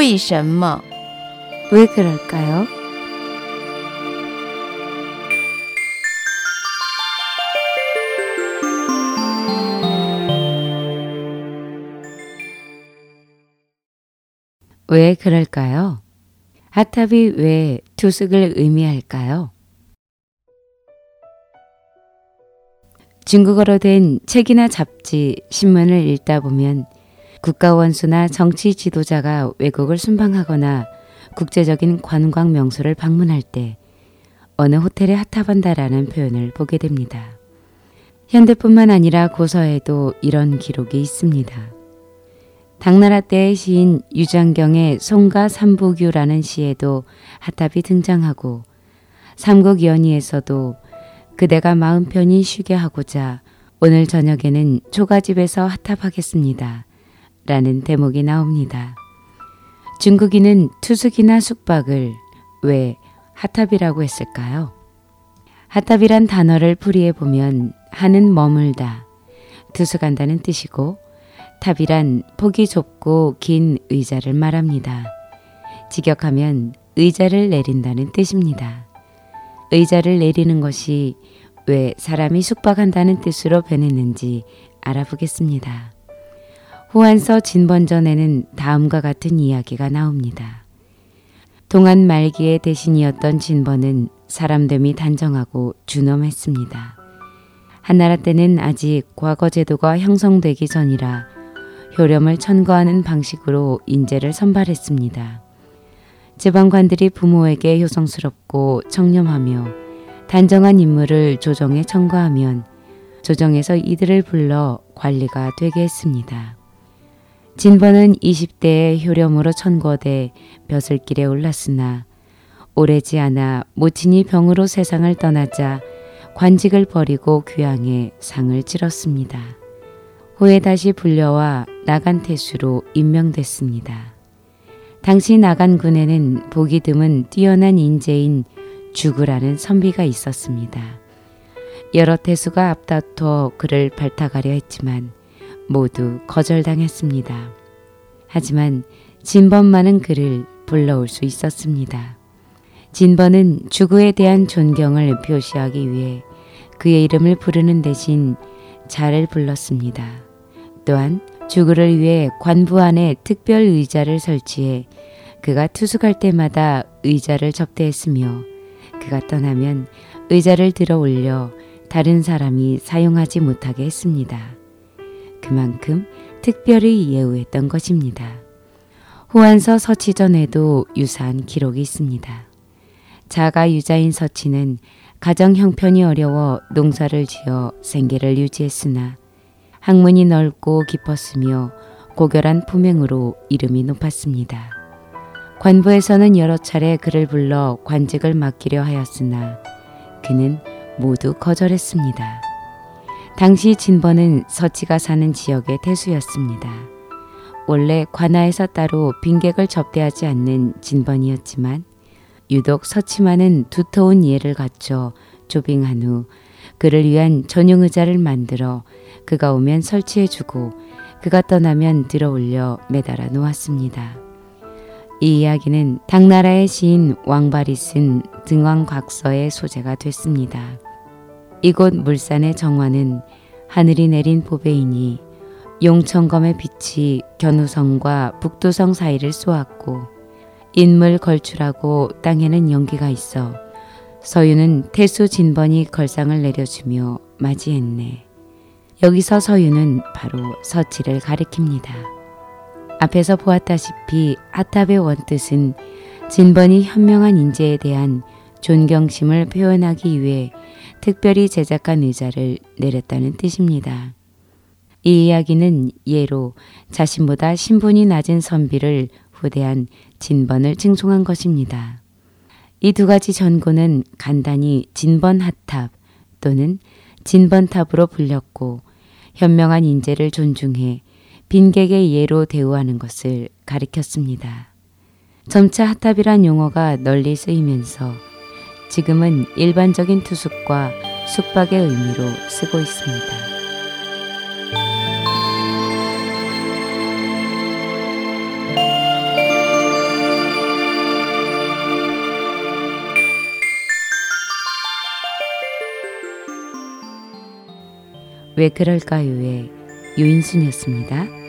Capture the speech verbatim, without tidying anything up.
为什么? 왜 그럴까요? 왜 그럴까요? 하탑이 왜 투숙을 의미할까요? 중국어로 된 책이나 잡지, 신문을 읽다 보면 국가원수나 정치 지도자가 외국을 순방하거나 국제적인 관광 명소를 방문할 때 어느 호텔에 하탑한다라는 표현을 보게 됩니다. 현대뿐만 아니라 고서에도 이런 기록이 있습니다. 당나라 때의 시인 유장경의 송가 삼부규라는 시에도 하탑이 등장하고 삼국연의에서도 그대가 마음 편히 쉬게 하고자 오늘 저녁에는 초가집에서 하탑하겠습니다 라는 대목이 나옵니다. 중국인은 투숙이나 숙박을 왜 하탑이라고 했을까요? 하탑이란 단어를 풀이해보면 하는 머물다, 투숙한다는 뜻이고 탑이란 폭이 좁고 긴 의자를 말합니다. 직역하면 의자를 내린다는 뜻입니다. 의자를 내리는 것이 왜 사람이 숙박한다는 뜻으로 변했는지 알아보겠습니다. 후한서 진번전에는 다음과 같은 이야기가 나옵니다. 동한 말기의 대신이었던 진번은 사람됨이 단정하고 준엄했습니다. 한나라 때는 아직 과거 제도가 형성되기 전이라 효렴을 천거하는 방식으로 인재를 선발했습니다. 지방관들이 부모에게 효성스럽고 청렴하며 단정한 인물을 조정에 청거하면 조정에서 이들을 불러 관리가 되게 했습니다. 진번은 이십 대에 효렴으로 천거돼 벼슬길에 올랐으나 오래지 않아 모친이 병으로 세상을 떠나자 관직을 버리고 귀향해 상을 치렀습니다. 후에 다시 불려와 나간 태수로 임명됐습니다. 당시 나간 군에는 보기 드문 뛰어난 인재인 주구라는 선비가 있었습니다. 여러 태수가 앞다퉈 그를 발탁하려 했지만 모두 거절당했습니다. 하지만 진번만은 그를 불러올 수 있었습니다. 진번은 주구에 대한 존경을 표시하기 위해 그의 이름을 부르는 대신 자를 불렀습니다. 또한 주구를 위해 관부 안에 특별 의자를 설치해 그가 투숙할 때마다 의자를 접대했으며 그가 떠나면 의자를 들어 올려 다른 사람이 사용하지 못하게 했습니다. 그만큼 특별히 예우했던 것입니다. 후한서 서치전에도 유사한 기록이 있습니다. 자가 유자인 서치는 가정 형편이 어려워 농사를 지어 생계를 유지했으나 학문이 넓고 깊었으며 고결한 품행으로 이름이 높았습니다. 관부에서는 여러 차례 그를 불러 관직을 맡기려 하였으나 그는 모두 거절했습니다. 당시 진번은 서치가 사는 지역의 태수였습니다. 원래 관하에서 따로 빈객을 접대하지 않는 진번이었지만 유독 서치만은 두터운 예를 갖춰 조빙한 후 그를 위한 전용 의자를 만들어 그가 오면 설치해주고 그가 떠나면 들어올려 매달아 놓았습니다. 이 이야기는 당나라의 시인 왕발이 쓴 등왕곽서의 소재가 됐습니다. 이곳 물산의 정화는 하늘이 내린 보배이니 용천검의 빛이 견우성과 북두성 사이를 쏘았고 인물 걸출하고 땅에는 연기가 있어 서유는 태수 진번이 걸상을 내려주며 맞이했네. 여기서 서유는 바로 서치를 가리킵니다. 앞에서 보았다시피 하탑의 원뜻은 진번이 현명한 인재에 대한 존경심을 표현하기 위해 특별히 제작한 의자를 내렸다는 뜻입니다. 이 이야기는 예로 자신보다 신분이 낮은 선비를 후대한 진번을 칭송한 것입니다. 이 두 가지 전고는 간단히 진번 하탑 또는 진번탑으로 불렸고 현명한 인재를 존중해 빈객의 예로 대우하는 것을 가리켰습니다. 점차 하탑이란 용어가 널리 쓰이면서 지금은 일반적인 투숙과 숙박의 의미로 쓰고 있습니다. 왜 그럴까요의 유인순이었습니다.